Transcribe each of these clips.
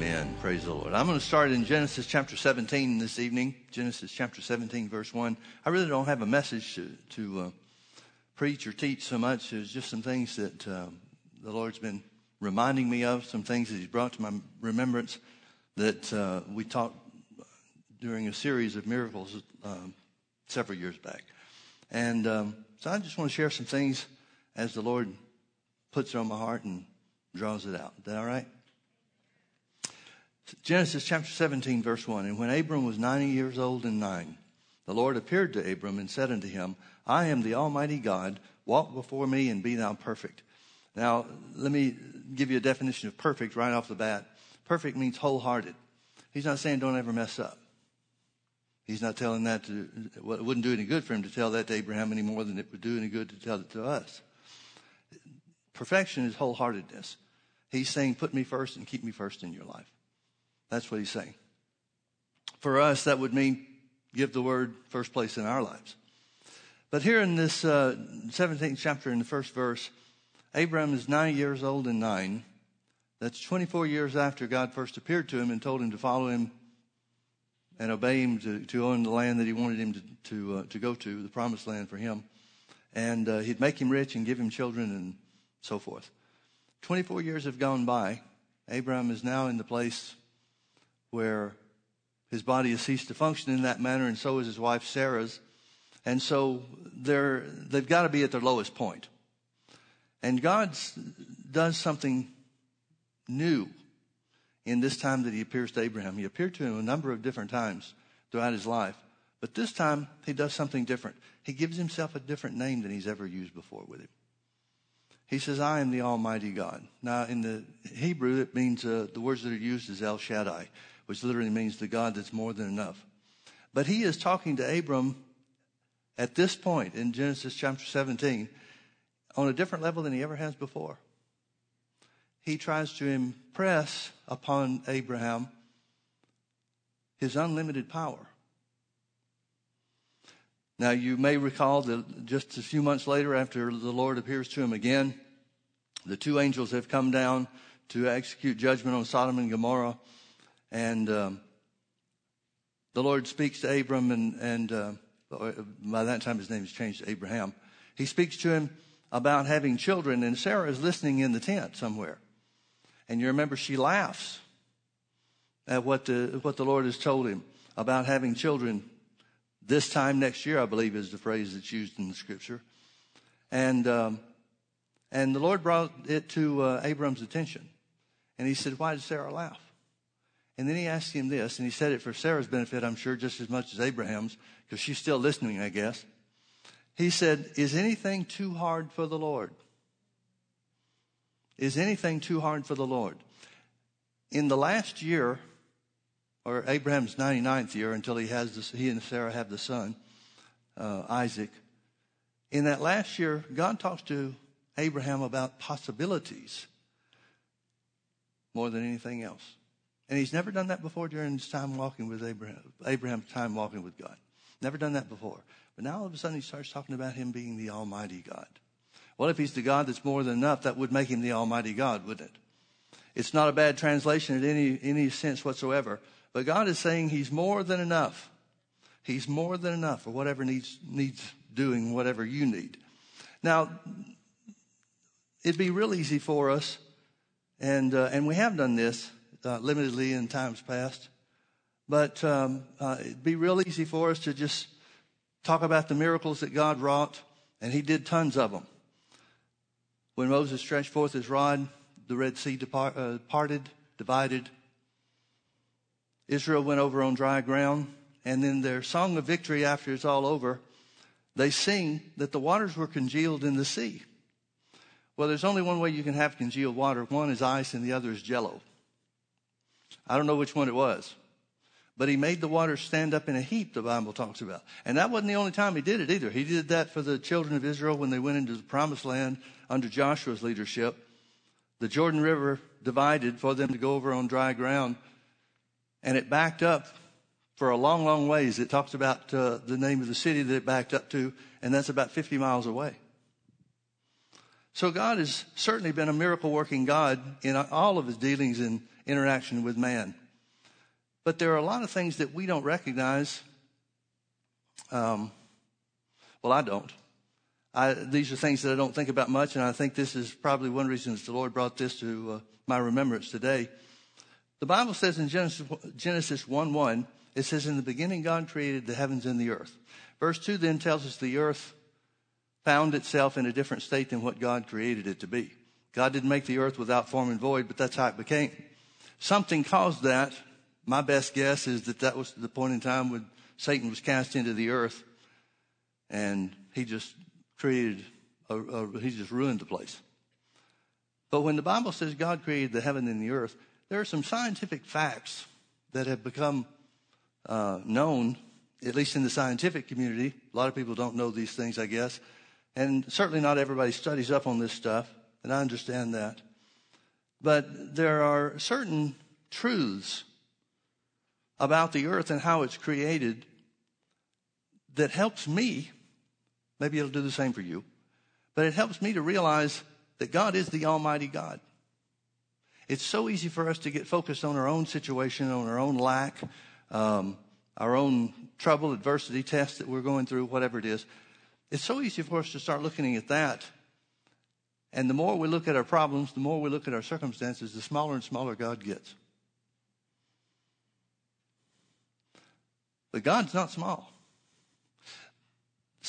Amen. Praise the Lord. I'm going to start in Genesis chapter 17 this evening. Genesis chapter 17, verse 1. I really don't have a message to preach or teach so much. It's just some things that the Lord's been reminding me of, some things that He's brought to my remembrance that we taught during a series of miracles several years back. And so I just want to share some things as the Lord puts it on my heart and draws it out. Is that all right? Genesis chapter 17, verse 1. And when Abram was 90 years old and 9, the Lord appeared to Abram and said unto him, I am the Almighty God, walk before me and be thou perfect. Now, let me give you a definition of perfect right off the bat. Perfect means wholehearted. He's not saying don't ever mess up. He's not telling that to, well, it wouldn't do any good for him to tell that to Abraham any more than it would do any good to tell it to us. Perfection is wholeheartedness. He's saying, put me first and keep me first in your life. That's what he's saying. For us, that would mean give the word first place in our lives. But here in this 17th chapter, in the first verse, Abram is 90 years old and 9. That's 24 years after God first appeared to him and told him to follow him and obey him to own the land that he wanted him to go to, the promised land for him. And he'd make him rich and give him children and so forth. 24 years have gone by. Abram is now in the place where his body has ceased to function in that manner, and so is his wife Sarah's. And so they've got to be at their lowest point. And God does something new in this time that he appears to Abraham. He appeared to him a number of different times throughout his life. But this time, he does something different. He gives himself a different name than he's ever used before with him. He says, I am the Almighty God. Now, in the Hebrew, it means the words that are used is El Shaddai, which literally means the God that's more than enough. But he is talking to Abram at this point in Genesis chapter 17 on a different level than he ever has before. He tries to impress upon Abraham his unlimited power. Now, you may recall that just a few months later, after the Lord appears to him again, the two angels have come down to execute judgment on Sodom and Gomorrah. And the Lord speaks to Abram, and by that time his name is changed to Abraham. He speaks to him about having children, and Sarah is listening in the tent somewhere. And you remember she laughs at what the Lord has told him about having children. This time next year, I believe, is the phrase that's used in the scripture. And the Lord brought it to Abram's attention. And he said, why did Sarah laugh? And then he asked him this, and he said it for Sarah's benefit, I'm sure, just as much as Abraham's, because she's still listening, I guess. He said, is anything too hard for the Lord? Is anything too hard for the Lord? In the last year, or Abraham's 99th year until he and Sarah have the son, Isaac. In that last year, God talks to Abraham about possibilities more than anything else. And he's never done that before during his time walking with Abraham's time walking with God. Never done that before. But now all of a sudden he starts talking about him being the Almighty God. Well, if he's the God that's more than enough, that would make him the Almighty God, wouldn't it? It's not a bad translation in any sense whatsoever. But God is saying he's more than enough. He's more than enough for whatever needs doing, whatever you need. Now, it'd be real easy for us, and we have done this limitedly in times past, but it'd be real easy for us to just talk about the miracles that God wrought, and he did tons of them. When Moses stretched forth his rod, the Red Sea parted, divided. Israel went over on dry ground, and in their song of victory after it's all over, they sing that the waters were congealed in the sea. Well, there's only one way you can have congealed water. One is ice and the other is jello. I don't know which one it was, but he made the waters stand up in a heap, the Bible talks about. And that wasn't the only time he did it either. He did that for the children of Israel when they went into the promised land under Joshua's leadership. The Jordan River divided for them to go over on dry ground. And it backed up for a long, long ways. It talks about the name of the city that it backed up to, and that's about 50 miles away. So God has certainly been a miracle-working God in all of his dealings in, interaction with man. But there are a lot of things that we don't recognize. Well, I don't. These are things that I don't think about much, and I think this is probably one reason the Lord brought this to my remembrance today. The Bible says in Genesis 1:1, it says, "In the beginning God created the heavens and the earth." Verse 2 then tells us the earth found itself in a different state than what God created it to be. God didn't make the earth without form and void, but that's how it became. Something caused that. My best guess is that that was the point in time when Satan was cast into the earth, and he just created, he just ruined the place. But when the Bible says God created the heaven and the earth, there are some scientific facts that have become known, at least in the scientific community. A lot of people don't know these things, I guess. And certainly not everybody studies up on this stuff, and I understand that. But there are certain truths about the earth and how it's created that helps me, maybe it'll do the same for you, but it helps me to realize that God is the Almighty God. It's so easy for us to get focused on our own situation, on our own lack, our own trouble, adversity, tests that we're going through, whatever it is. It's so easy for us to start looking at that. And the more we look at our problems, the more we look at our circumstances, the smaller and smaller God gets. But God's not small. The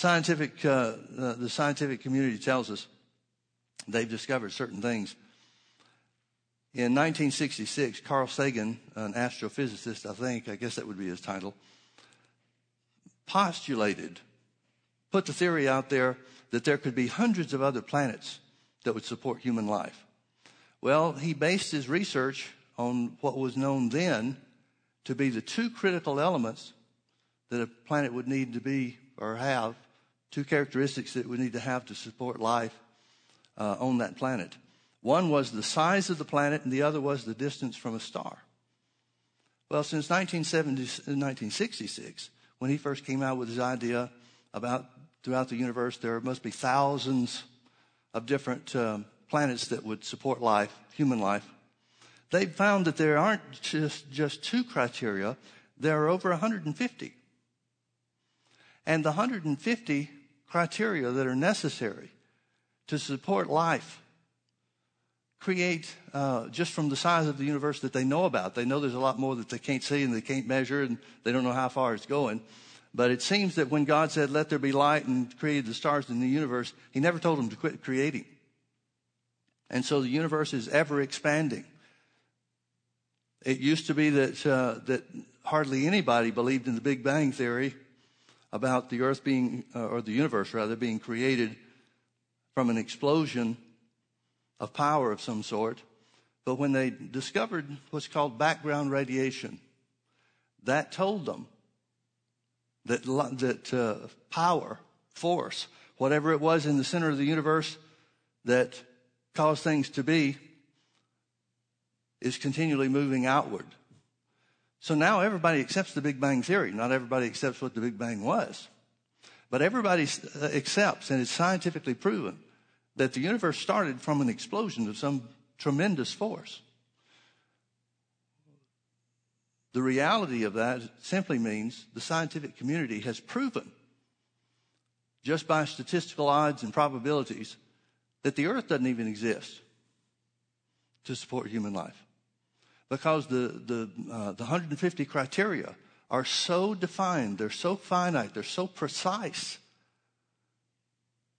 scientific community tells us they've discovered certain things. In 1966, Carl Sagan, an astrophysicist, I guess that would be his title, put the theory out there that there could be hundreds of other planets that would support human life. Well, he based his research on what was known then to be the two critical elements that a planet would need to be or have, two characteristics that it would need to have to support life on that planet. One was the size of the planet, and the other was the distance from a star. Well, since 1966, when he first came out with his idea about throughout the universe, there must be thousands of different planets that would support life, human life, they've found that there aren't just two criteria. There are over 150. And the 150 criteria that are necessary to support life create, just from the size of the universe that they know about. They know there's a lot more that they can't see and they can't measure and they don't know how far it's going. But it seems that when God said, "Let there be light," and created the stars in the universe, he never told them to quit creating. And so the universe is ever expanding. It used to be that hardly anybody believed in the Big Bang theory about the earth being, or the universe rather, being created from an explosion of power of some sort. But when they discovered what's called background radiation, that told them that power, force, whatever it was in the center of the universe that caused things to be, is continually moving outward. So now everybody accepts the Big Bang theory. Not everybody accepts what the Big Bang was, but everybody accepts, and it's scientifically proven, that the universe started from an explosion of some tremendous force. The reality of that simply means the scientific community has proven, just by statistical odds and probabilities, that the earth doesn't even exist to support human life, because the 150 criteria are so defined, they're so finite, they're so precise,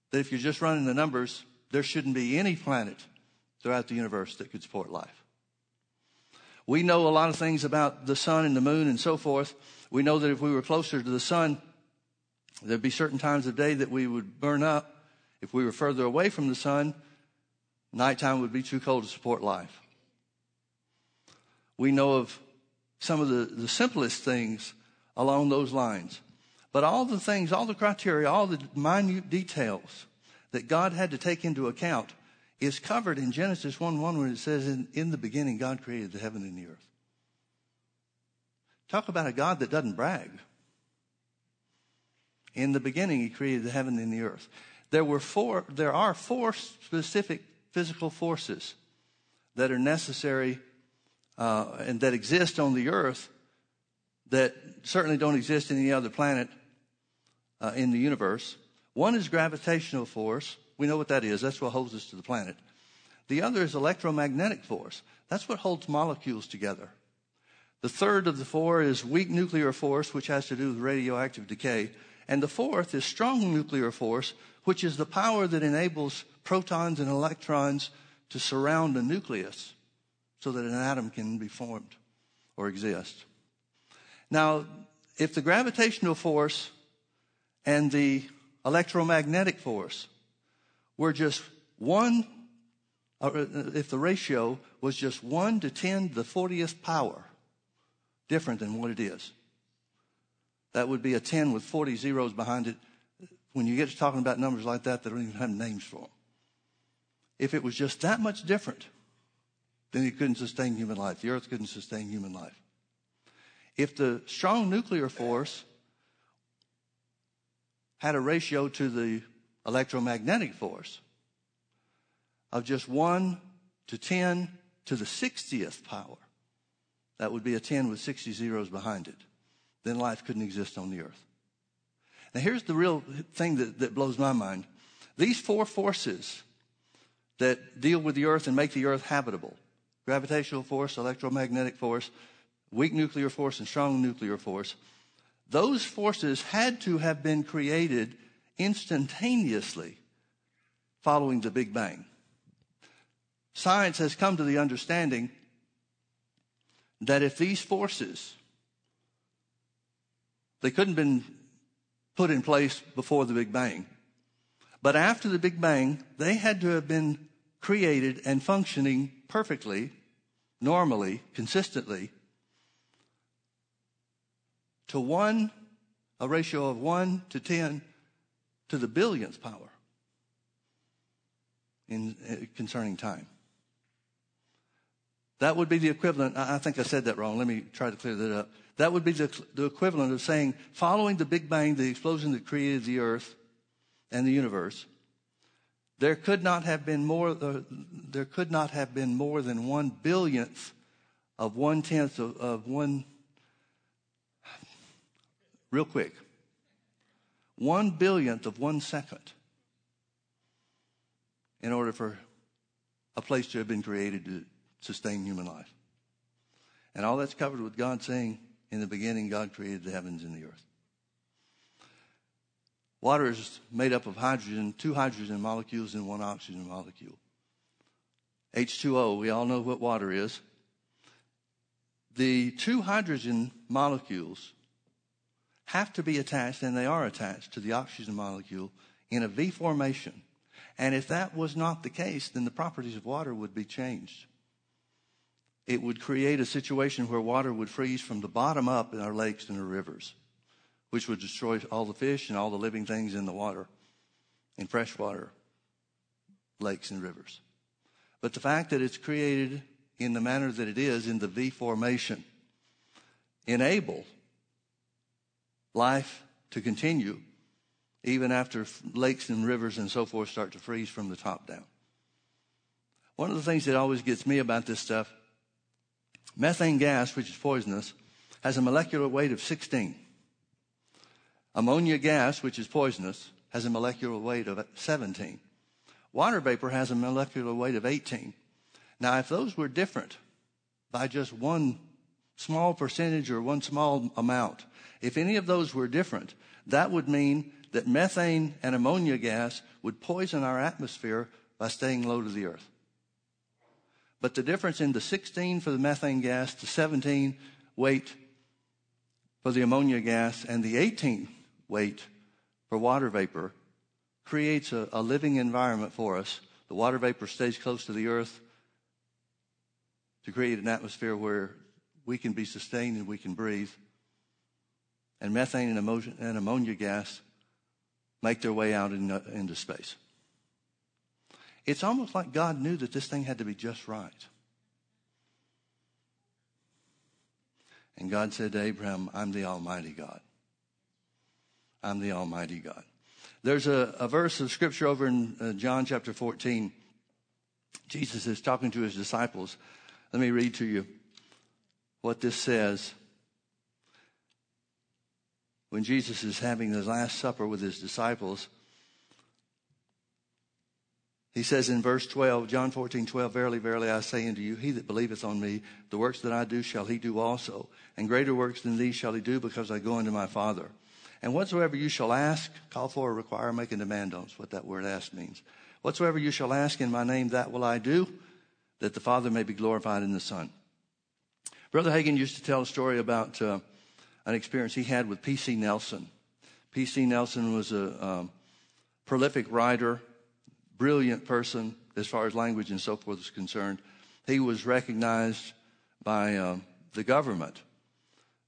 that if you're just running the numbers, there shouldn't be any planet throughout the universe that could support life. We know a lot of things about the sun and the moon and so forth. We know that if we were closer to the sun, there'd be certain times of day that we would burn up. If we were further away from the sun, nighttime would be too cold to support life. We know of some of the simplest things along those lines. But all the things, all the criteria, all the minute details that God had to take into account is covered in Genesis 1:1, when it says, in the beginning God created the heaven and the earth. Talk about a God that doesn't brag. In the beginning he created the heaven and the earth. There are four specific physical forces that are necessary and that exist on the earth that certainly don't exist in any other planet in the universe. One is gravitational force. We know what that is. That's what holds us to the planet. The other is electromagnetic force. That's what holds molecules together. The third of the four is weak nuclear force, which has to do with radioactive decay. And the fourth is strong nuclear force, which is the power that enables protons and electrons to surround a nucleus so that an atom can be formed or exist. Now, if the gravitational force and the electromagnetic force were just one, if the ratio was just 1 to 10 to the 40th power, different than what it is. That would be a 10 with 40 zeros behind it. When you get to talking about numbers like that, they don't even have names for them. If it was just that much different, then you couldn't sustain human life. The earth couldn't sustain human life. If the strong nuclear force had a ratio to the electromagnetic force of just 1 to 10 to the 60th power, that would be a 10 with 60 zeros behind it. Then life couldn't exist on the earth. Now, here's the real thing that blows my mind. These four forces that deal with the earth and make the earth habitable, gravitational force, electromagnetic force, weak nuclear force, and strong nuclear force, those forces had to have been created instantaneously following the Big Bang. Science has come to the understanding that if these forces, they couldn't have been put in place before the Big Bang. But after the Big Bang, they had to have been created and functioning perfectly, normally, consistently, to a ratio of 1 to 10 to the billionth power concerning time. That would be the equivalent, I think I said that wrong, let me try to clear that up. That would be the equivalent of saying, following the Big Bang, the explosion that created the earth and the universe, there could not have been more than 1 billionth of 1/10 of one, real quick, 1 billionth of 1 second in order for a place to have been created to sustain human life. And all that's covered with God saying, in the beginning, God created the heavens and the earth. Water is made up of hydrogen, 2 hydrogen molecules and 1 oxygen molecule. H2O, we all know what water is. The 2 hydrogen molecules have to be attached, and they are attached, to the oxygen molecule in a V formation. And if that was not the case, then the properties of water would be changed. It would create a situation where water would freeze from the bottom up in our lakes and our rivers, which would destroy all the fish and all the living things in the water, in freshwater lakes and rivers. But the fact that it's created in the manner that it is, in the V formation, enable life to continue even after lakes and rivers and so forth start to freeze from the top down. One of the things that always gets me about this stuff, methane gas, which is poisonous, has a molecular weight of 16. Ammonia gas, which is poisonous, has a molecular weight of 17. Water vapor has a molecular weight of 18. Now, if those were different by just 1 small percentage or 1 small amount, if any of those were different, that would mean that methane and ammonia gas would poison our atmosphere by staying low to the earth. But the difference in the 16 for the methane gas, the 17 weight for the ammonia gas, and the 18 weight for water vapor creates a living environment for us. The water vapor stays close to the earth to create an atmosphere where we can be sustained and we can breathe. And methane and ammonia gas make their way out into space. It's almost like God knew that this thing had to be just right. And God said to Abraham, I'm the Almighty God. I'm the Almighty God. There's a verse of Scripture over in John chapter 14. Jesus is talking to his disciples. Let me read to you. what this says. When Jesus is having his last supper with his disciples, he says in verse 12, John 14:12, "Verily, verily, I say unto you, he that believeth on me, the works that I do shall he do also. And greater works than these shall he do, because I go unto my Father. And whatsoever you shall ask, call for, or require, make a demand on." That's what that word ask means. "Whatsoever you shall ask in my name, that will I do, that the Father may be glorified in the Son." Brother Hagin used to tell a story about an experience he had with P.C. Nelson. P.C. Nelson was a prolific writer, brilliant person as far as language and so forth is concerned. He was recognized by the government,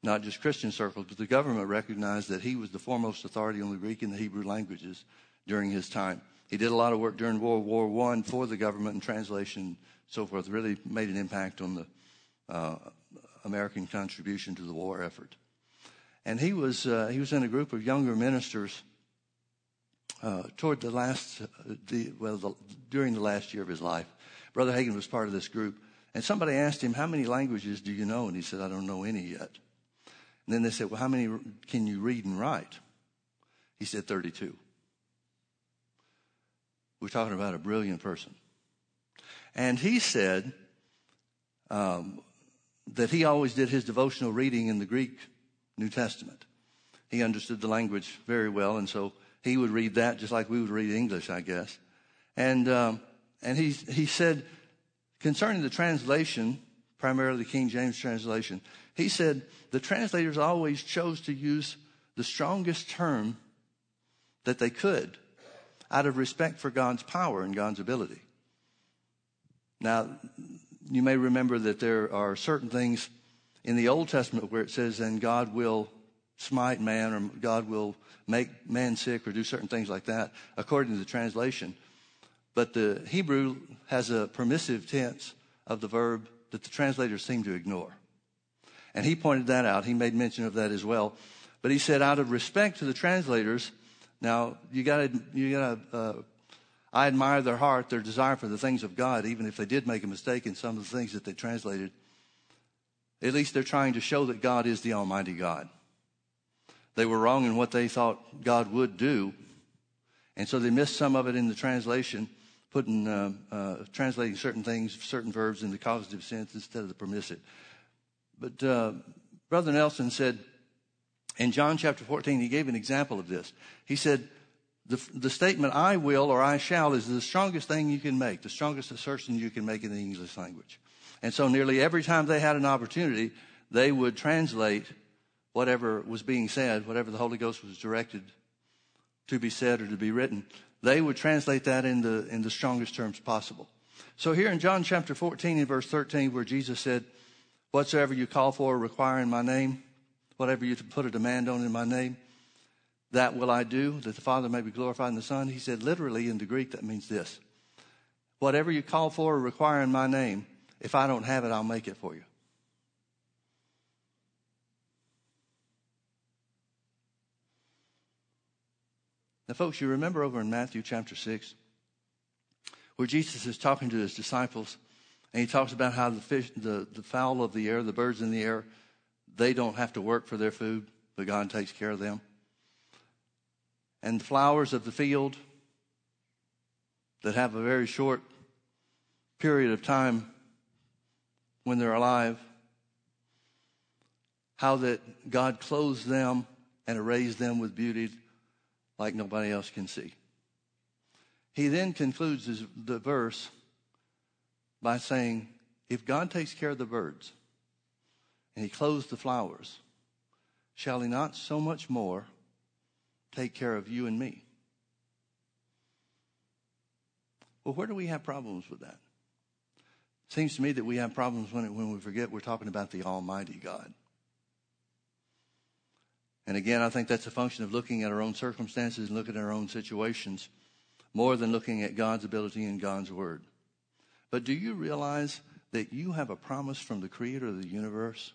not just Christian circles, but the government recognized that he was the foremost authority on the Greek and the Hebrew languages during his time. He did a lot of work during World War I for the government and translation and so forth, really made an impact on the American contribution to the war effort. And he was in a group of younger ministers during the last year of his life. Brother Hagin was part of this group. And somebody asked him, "How many languages do you know?" And he said, "I don't know any yet." And then they said, "Well, how many can you read and write?" He said, 32. We're talking about a brilliant person. And he said that he always did his devotional reading in the Greek New Testament. He understood the language very well, and so he would read that just like we would read English, I guess. And he said, concerning the translation, primarily the King James translation, he said the translators always chose to use the strongest term that they could out of respect for God's power and God's ability. Now, you may remember that there are certain things in the Old Testament where it says, "And God will smite man," or "God will make man sick," or do certain things like that, according to the translation. But the Hebrew has a permissive tense of the verb that the translators seem to ignore. And he pointed that out. He made mention of that as well. But he said, out of respect to the translators, now you gotta I admire their heart, their desire for the things of God, even if they did make a mistake in some of the things that they translated. At least they're trying to show that God is the Almighty God. They were wrong in what they thought God would do, and so they missed some of it in the translation, translating certain things, certain verbs in the causative sense instead of the permissive. But Brother Nelson said, in John chapter 14, he gave an example of this. He said, the statement "I will" or "I shall" is the strongest thing you can make, the strongest assertion you can make in the English language. And so nearly every time they had an opportunity, they would translate whatever was being said, whatever the Holy Ghost was directed to be said or to be written, they would translate that in the strongest terms possible. So here in John chapter 14 and verse 13, where Jesus said, "Whatsoever you call for or require in my name, whatever you put a demand on in my name, that will I do, that the Father may be glorified in the Son." He said, literally in the Greek, that means this: whatever you call for or require in my name, if I don't have it, I'll make it for you. Now, folks, you remember over in Matthew chapter 6, where Jesus is talking to his disciples, and he talks about how the fowl of the air, the birds in the air, they don't have to work for their food, but God takes care of them. And the flowers of the field that have a very short period of time when they're alive, how that God clothes them and arrays them with beauty like nobody else can see. He then concludes the verse by saying, if God takes care of the birds and he clothes the flowers, shall he not so much more take care of you and me? Well, where do we have problems with that? Seems to me that we have problems when we forget we're talking about the Almighty God. And again, I think that's a function of looking at our own circumstances and looking at our own situations more than looking at God's ability and God's word. But do you realize that you have a promise from the Creator of the universe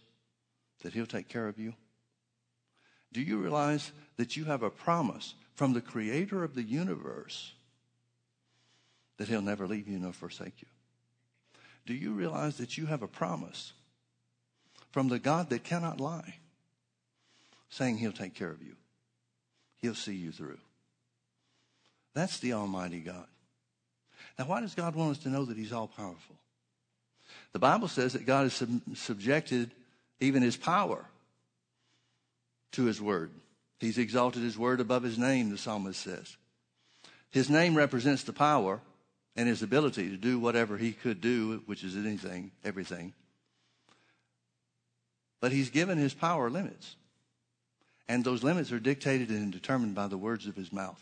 that he'll take care of you? Do you realize that you have a promise from the Creator of the universe that he'll never leave you nor forsake you? Do you realize that you have a promise from the God that cannot lie, saying he'll take care of you. He'll see you through. That's the Almighty God. Now, why does God want us to know that he's all-powerful? The Bible says that God has subjected even his power to his word. He's exalted his word above his name, the psalmist says. His name represents the power and his ability to do whatever he could do, which is anything, everything. But he's given his power limits. And those limits are dictated and determined by the words of his mouth.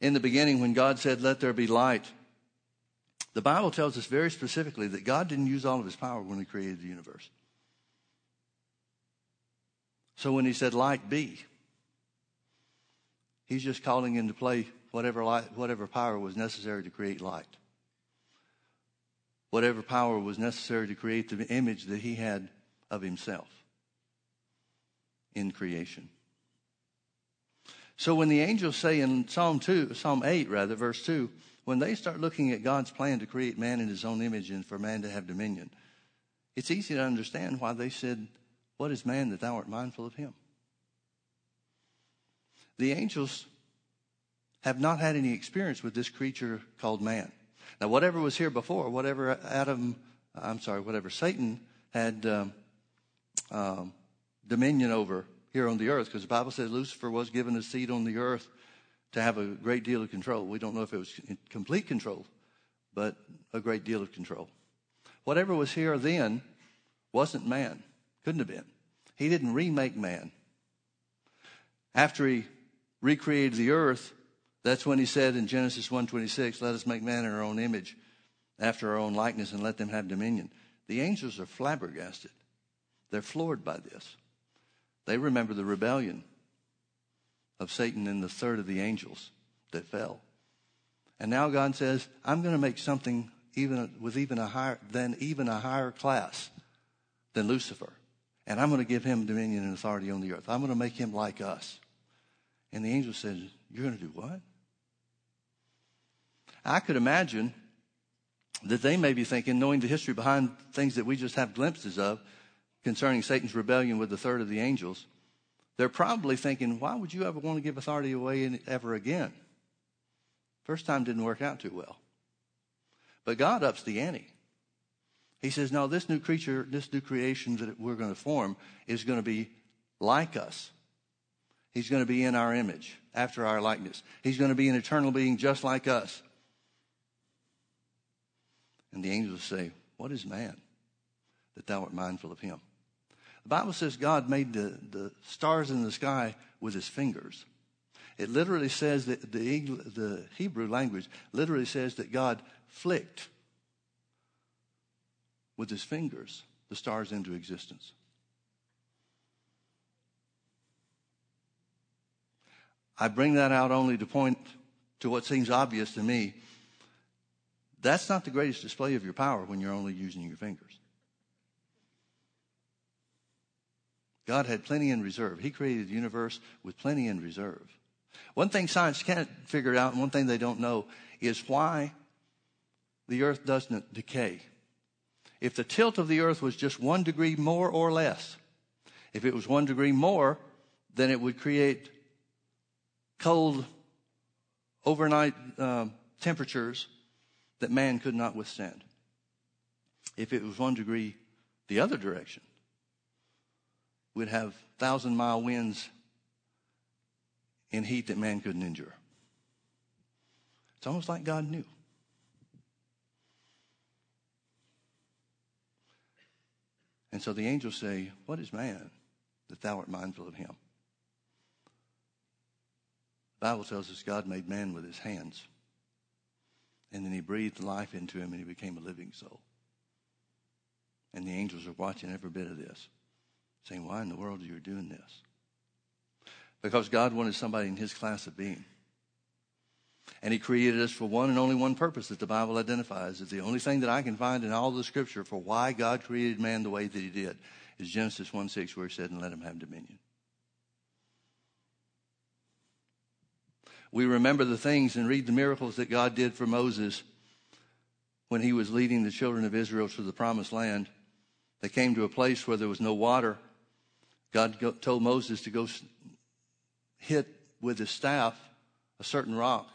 In the beginning, when God said, "Let there be light," the Bible tells us very specifically that God didn't use all of his power when he created the universe. So when he said, "Light be," he's just calling into play whatever light, whatever power was necessary to create light. Whatever power was necessary to create the image that he had of himself in creation. So when the angels say in Psalm 8, verse 2, when they start looking at God's plan to create man in his own image and for man to have dominion, it's easy to understand why they said, "What is man that thou art mindful of him?" The angels have not had any experience with this creature called man. Now, whatever was here before, whatever Satan had dominion over here on the earth, because the Bible says Lucifer was given a seat on the earth to have a great deal of control. We don't know if it was complete control, but a great deal of control. Whatever was here then wasn't man. Couldn't have been. He didn't remake man. After he recreated the earth, that's when he said in Genesis 1:26, "Let us make man in our own image, after our own likeness, and let them have dominion." The angels are flabbergasted. They're floored by this. They remember the rebellion of Satan and the third of the angels that fell. And now God says, "I'm going to make something even a higher class than Lucifer. And I'm going to give him dominion and authority on the earth. I'm going to make him like us." And the angel says, "You're going to do what?" I could imagine that they may be thinking, knowing the history behind things that we just have glimpses of concerning Satan's rebellion with the third of the angels, they're probably thinking, "Why would you ever want to give authority away ever again? First time didn't work out too well." But God ups the ante. He says, "No, this new creature, this new creation that we're going to form is going to be like us. He's going to be in our image, after our likeness. He's going to be an eternal being just like us." And the angels say, "What is man that thou art mindful of him?" The Bible says God made the stars in the sky with his fingers. It literally says that the Hebrew language literally says that God flicked with his fingers the stars into existence. I bring that out only to point to what seems obvious to me. That's not the greatest display of your power when you're only using your fingers. God had plenty in reserve. He created the universe with plenty in reserve. One thing science can't figure out, and one thing they don't know, is why the earth doesn't decay. If the tilt of the earth was just 1 degree more or less, if it was 1 degree more, then it would create cold overnight temperatures that man could not withstand. If it was 1 degree the other direction, we'd have 1,000-mile winds in heat that man couldn't endure. It's almost like God knew. And so the angels say, "What is man that thou art mindful of him?" The Bible tells us God made man with his hands. And then he breathed life into him and he became a living soul. And the angels are watching every bit of this, saying, "Why in the world are you doing this?" Because God wanted somebody in his class of being. And he created us for one and only one purpose that the Bible identifies. It's the only thing that I can find in all the scripture for why God created man the way that he did is Genesis 1:6, where he said, "And let him have dominion." We remember the things and read the miracles that God did for Moses when he was leading the children of Israel to the promised land. They came to a place where there was no water. God told Moses to go hit with his staff a certain rock,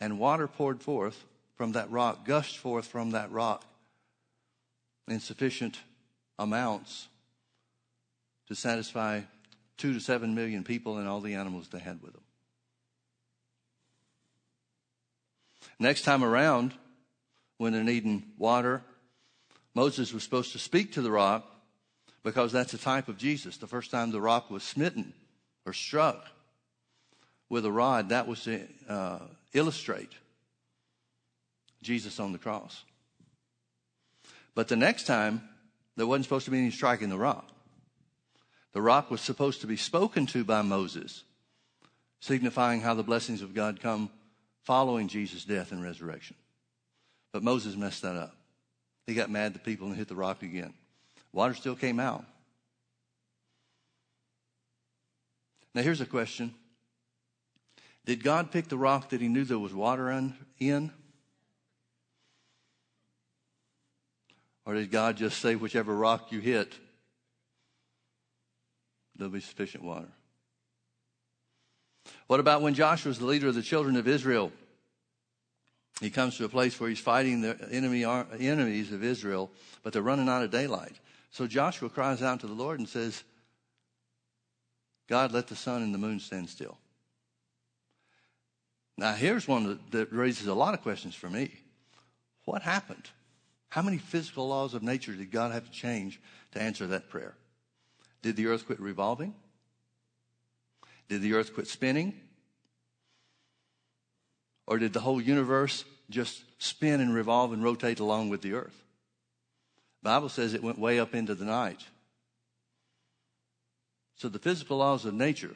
and water poured forth from that rock, gushed forth from that rock in sufficient amounts to satisfy 2 to 7 million people and all the animals they had with them. Next time around, when they're needing water, Moses was supposed to speak to the rock, because that's a type of Jesus. The first time the rock was smitten or struck with a rod, that was to illustrate Jesus on the cross. But the next time, there wasn't supposed to be any striking the rock. The rock was supposed to be spoken to by Moses, signifying how the blessings of God come following Jesus' death and resurrection. But Moses messed that up. He got mad at the people and hit the rock again. Water still came out. Now here's a question. Did God pick the rock that he knew there was water in? Or did God just say, whichever rock you hit, there'll be sufficient water? What about when Joshua's the leader of the children of Israel? He comes to a place where he's fighting the enemies of Israel, but they're running out of daylight. So Joshua cries out to the Lord and says, God, let the sun and the moon stand still. Now, here's one that raises a lot of questions for me. What happened? How many physical laws of nature did God have to change to answer that prayer? Did the earth quit revolving? Did the earth quit spinning? Or did the whole universe just spin and revolve and rotate along with the earth? The Bible says it went way up into the night. So the physical laws of nature,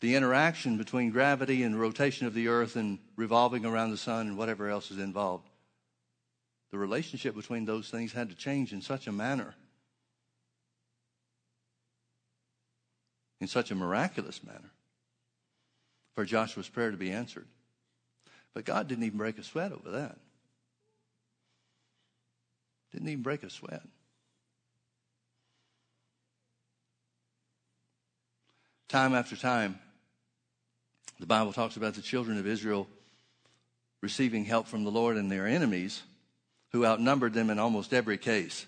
the interaction between gravity and rotation of the earth and revolving around the sun and whatever else is involved, the relationship between those things had to change in such a manner, in such a miraculous manner, for Joshua's prayer to be answered. But God didn't even break a sweat over that. Didn't even break a sweat. Time after time, the Bible talks about the children of Israel receiving help from the Lord and their enemies, who outnumbered them in almost every case,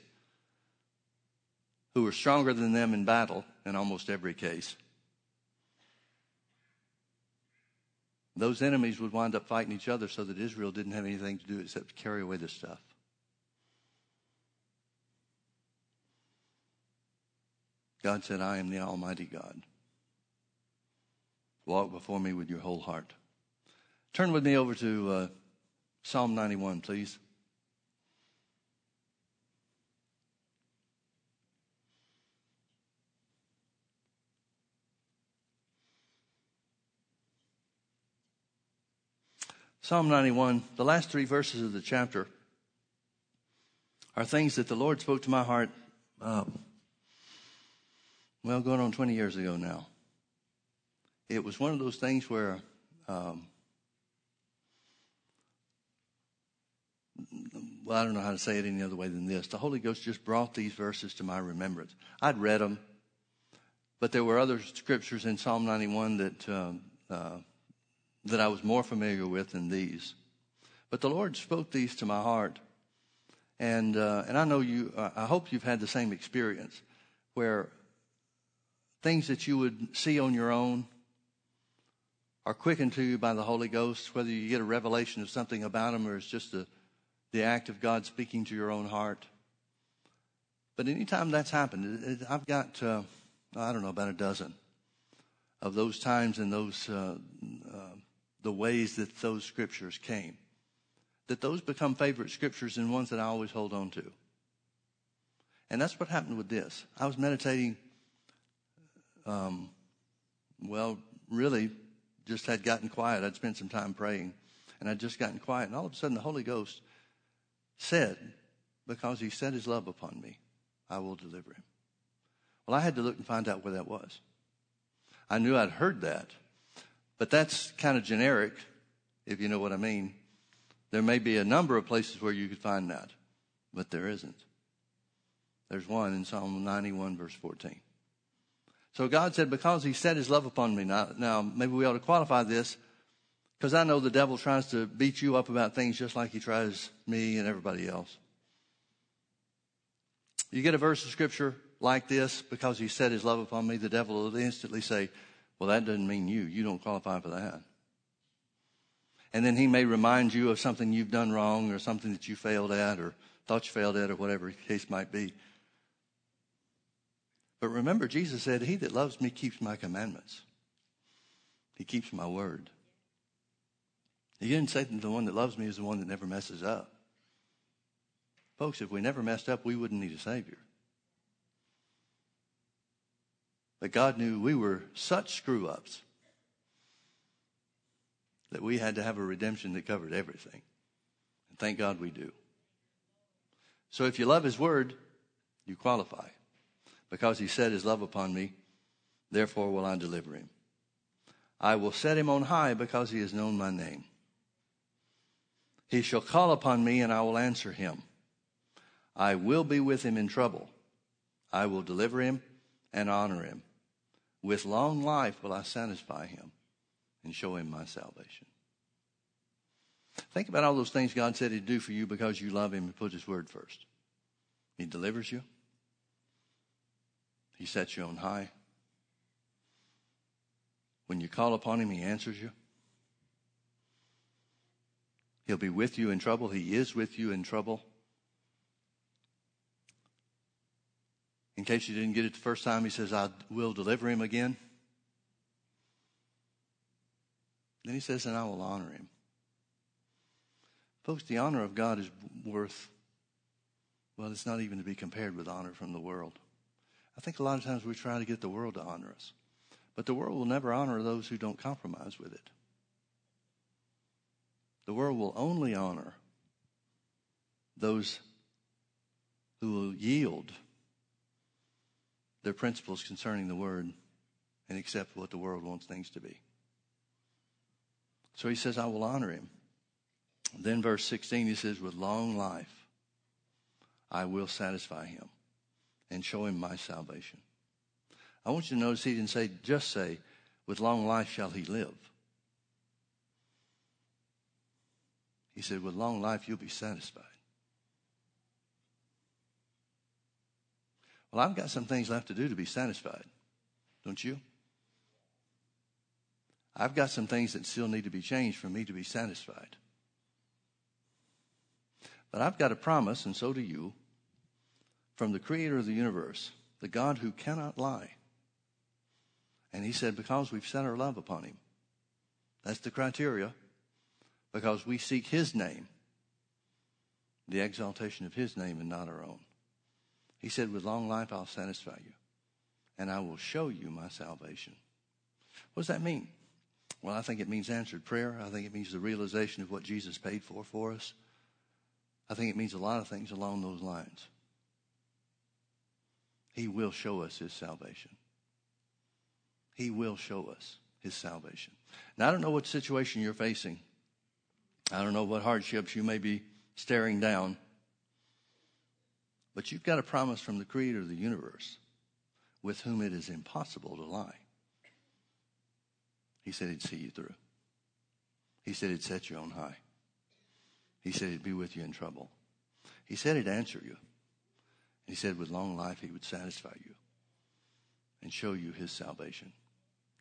who were stronger than them in battle in almost every case. Those enemies would wind up fighting each other so that Israel didn't have anything to do except carry away this stuff. God said, I am the Almighty God. Walk before me with your whole heart. Turn with me over to Psalm 91, please. Psalm 91, the last three verses of the chapter are things that the Lord spoke to my heart, going on 20 years ago now. It was one of those things where I don't know how to say it any other way than this. The Holy Ghost just brought these verses to my remembrance. I'd read them, but there were other scriptures in Psalm 91 that I was more familiar with than these. But the Lord spoke these to my heart. And I know I hope you've had the same experience, where things that you would see on your own are quickened to you by the Holy Ghost, whether you get a revelation of something about them or it's just the act of God speaking to your own heart. But anytime that's happened, I've got, about a dozen of those times and those the ways that those scriptures came, that those become favorite scriptures and ones that I always hold on to. And that's what happened with this. I was meditating, really just had gotten quiet. I'd spent some time praying, and I'd just gotten quiet. And all of a sudden the Holy Ghost said, because he set his love upon me, I will deliver him. Well, I had to look and find out where that was. I knew I'd heard that, but that's kind of generic, if you know what I mean. There may be a number of places where you could find that, but there isn't. There's one in Psalm 91, verse 14. So God said, because he set his love upon me. Now maybe we ought to qualify this, because I know the devil tries to beat you up about things just like he tries me and everybody else. You get a verse of Scripture like this, because he set his love upon me, the devil will instantly say, well, that doesn't mean you. You don't qualify for that. And then he may remind you of something you've done wrong or something that you failed at or thought you failed at or whatever the case might be. But remember, Jesus said, he that loves me keeps my commandments. He keeps my word. He didn't say that the one that loves me is the one that never messes up. Folks, if we never messed up, we wouldn't need a Savior. But God knew we were such screw-ups that we had to have a redemption that covered everything. And thank God we do. So if you love his word, you qualify. Because he set his love upon me, therefore will I deliver him. I will set him on high because he has known my name. He shall call upon me and I will answer him. I will be with him in trouble. I will deliver him and honor him. With long life will I satisfy him and show him my salvation. Think about all those things God said he'd do for you because you love him and put his word first. He delivers you. He sets you on high. When you call upon him, he answers you. He'll be with you in trouble. He is with you in trouble. In case you didn't get it the first time, he says, I will deliver him again. Then he says, and I will honor him. Folks, the honor of God is worth, well, it's not even to be compared with honor from the world. I think a lot of times we try to get the world to honor us. But the world will never honor those who don't compromise with it. The world will only honor those who will yield their principles concerning the word and accept what the world wants things to be. So he says, I will honor him. Then verse 16, he says, with long life, I will satisfy him and show him my salvation. I want you to notice he didn't say, just say, with long life shall he live. He said, with long life you'll be satisfied. Well, I've got some things left to do to be satisfied, don't you? I've got some things that still need to be changed for me to be satisfied. But I've got a promise, and so do you, from the creator of the universe, the God who cannot lie. And he said, because we've set our love upon him. That's the criteria. Because we seek his name, the exaltation of his name and not our own. He said, with long life I'll satisfy you, and I will show you my salvation. What does that mean? Well, I think it means answered prayer. I think it means the realization of what Jesus paid for us. I think it means a lot of things along those lines. He will show us his salvation. He will show us his salvation. Now, I don't know what situation you're facing. I don't know what hardships you may be staring down. But you've got a promise from the creator of the universe, with whom it is impossible to lie. He said he'd see you through. He said he'd set you on high. He said he'd be with you in trouble. He said he'd answer you. He said with long life he would satisfy you and show you his salvation.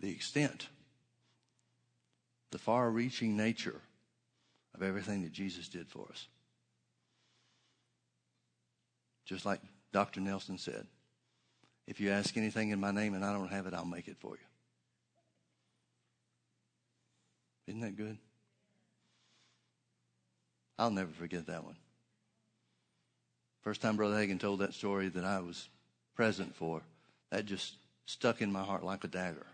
The extent, the far-reaching nature of everything that Jesus did for us. Just like Dr. Nelson said, if you ask anything in my name and I don't have it, I'll make it for you. Isn't that good? I'll never forget that one. First time Brother Hagin told that story that I was present for, that just stuck in my heart like a dagger.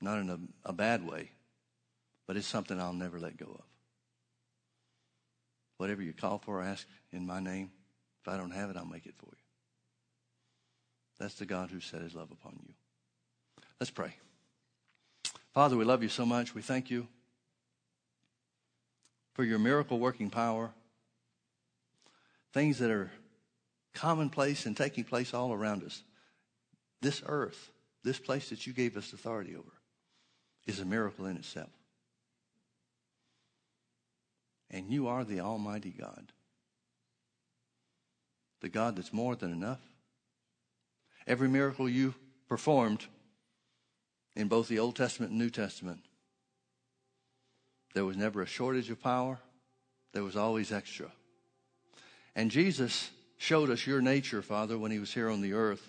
Not in a bad way, but it's something I'll never let go of. Whatever you call for or ask in my name, if I don't have it, I'll make it for you. That's the God who set his love upon you. Let's pray. Father, we love you so much. We thank you for your miracle-working power. Things that are commonplace and taking place all around us. This earth, this place that you gave us authority over, is a miracle in itself. And you are the Almighty God. The God that's more than enough. Every miracle you performed in both the Old Testament and New Testament, there was never a shortage of power. There was always extra. And Jesus showed us your nature, Father, when he was here on the earth.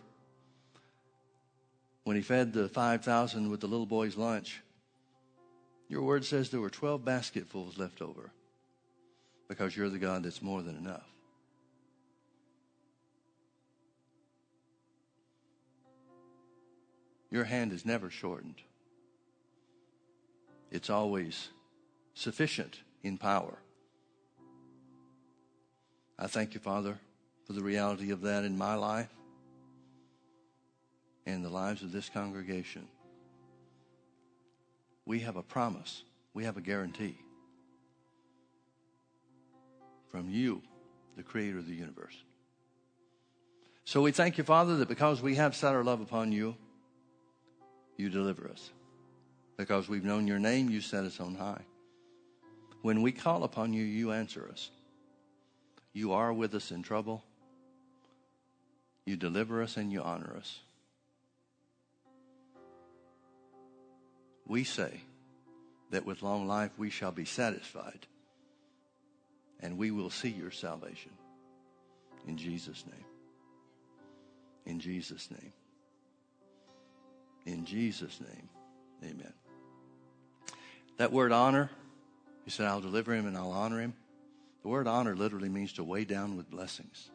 When he fed the 5,000 with the little boy's lunch, your word says there were 12 basketfuls left over, because you're the God that's more than enough. Your hand is never shortened. It's always sufficient in power. I thank you, Father, for the reality of that in my life and the lives of this congregation. We have a promise. We have a guarantee from you, the creator of the universe. So we thank you, Father, that because we have set our love upon you, you deliver us. Because we've known your name, you set us on high. When we call upon you, you answer us. You are with us in trouble. You deliver us and you honor us. We say that with long life we shall be satisfied, and we will see your salvation. In Jesus' name. In Jesus' name. In Jesus' name. Amen. That word honor, he said, I'll deliver him and I'll honor him. The word honor literally means to weigh down with blessings.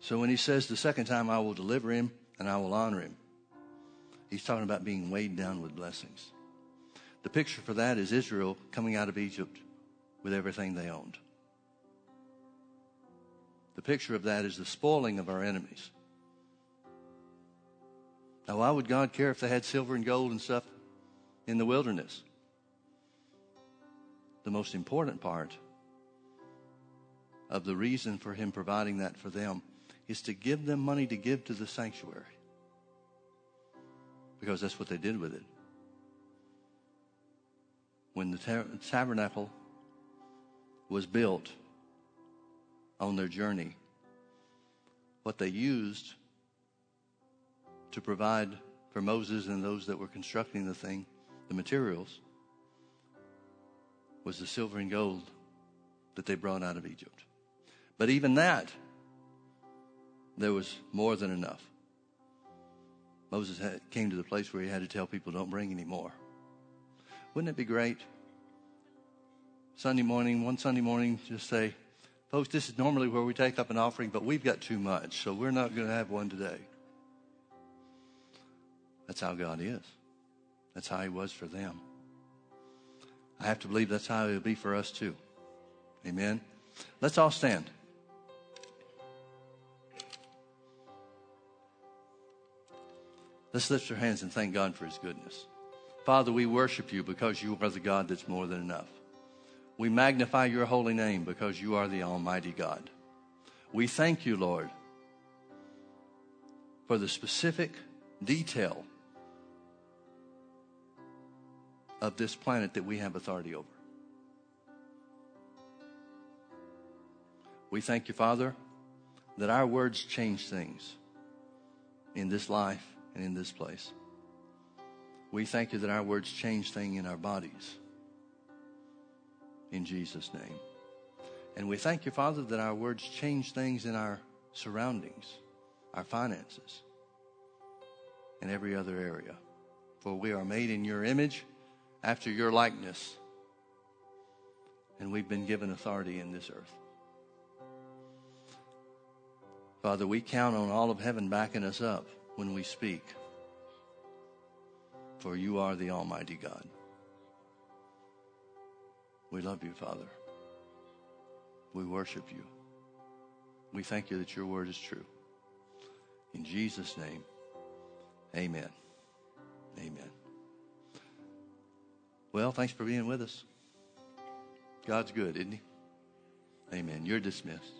So when he says the second time, I will deliver him and I will honor him, he's talking about being weighed down with blessings. The picture for that is Israel coming out of Egypt with everything they owned. The picture of that is the spoiling of our enemies. Now, why would God care if they had silver and gold and stuff in the wilderness? The most important part of the reason for him providing that for them is to give them money to give to the sanctuary, because that's what they did with it. When the tabernacle was built on their journey, what they used to provide for Moses and those that were constructing the thing, the materials, was the silver and gold that they brought out of Egypt. But even that, there was more than enough. Moses came to the place where he had to tell people, don't bring any more. Wouldn't it be great? One Sunday morning, just say, folks, this is normally where we take up an offering, but we've got too much, so we're not going to have one today. That's how God is. That's how he was for them. I have to believe that's how it will be for us too. Amen. Let's all stand. Let's lift our hands and thank God for his goodness. Father, we worship you because you are the God that's more than enough. We magnify your holy name because you are the Almighty God. We thank you, Lord, for the specific detail of this planet that we have authority over. We thank you, Father, that our words change things in this life and in this place. We thank you that our words change things in our bodies, in Jesus' name. And we thank you, Father, that our words change things in our surroundings, our finances, and every other area. For we are made in your image, after your likeness, and we've been given authority in this earth. Father, we count on all of heaven backing us up when we speak, for you are the Almighty God. We love you, Father. We worship you. We thank you that your word is true. In Jesus' name, amen. Amen. Well, thanks for being with us. God's good, isn't he? Amen. You're dismissed.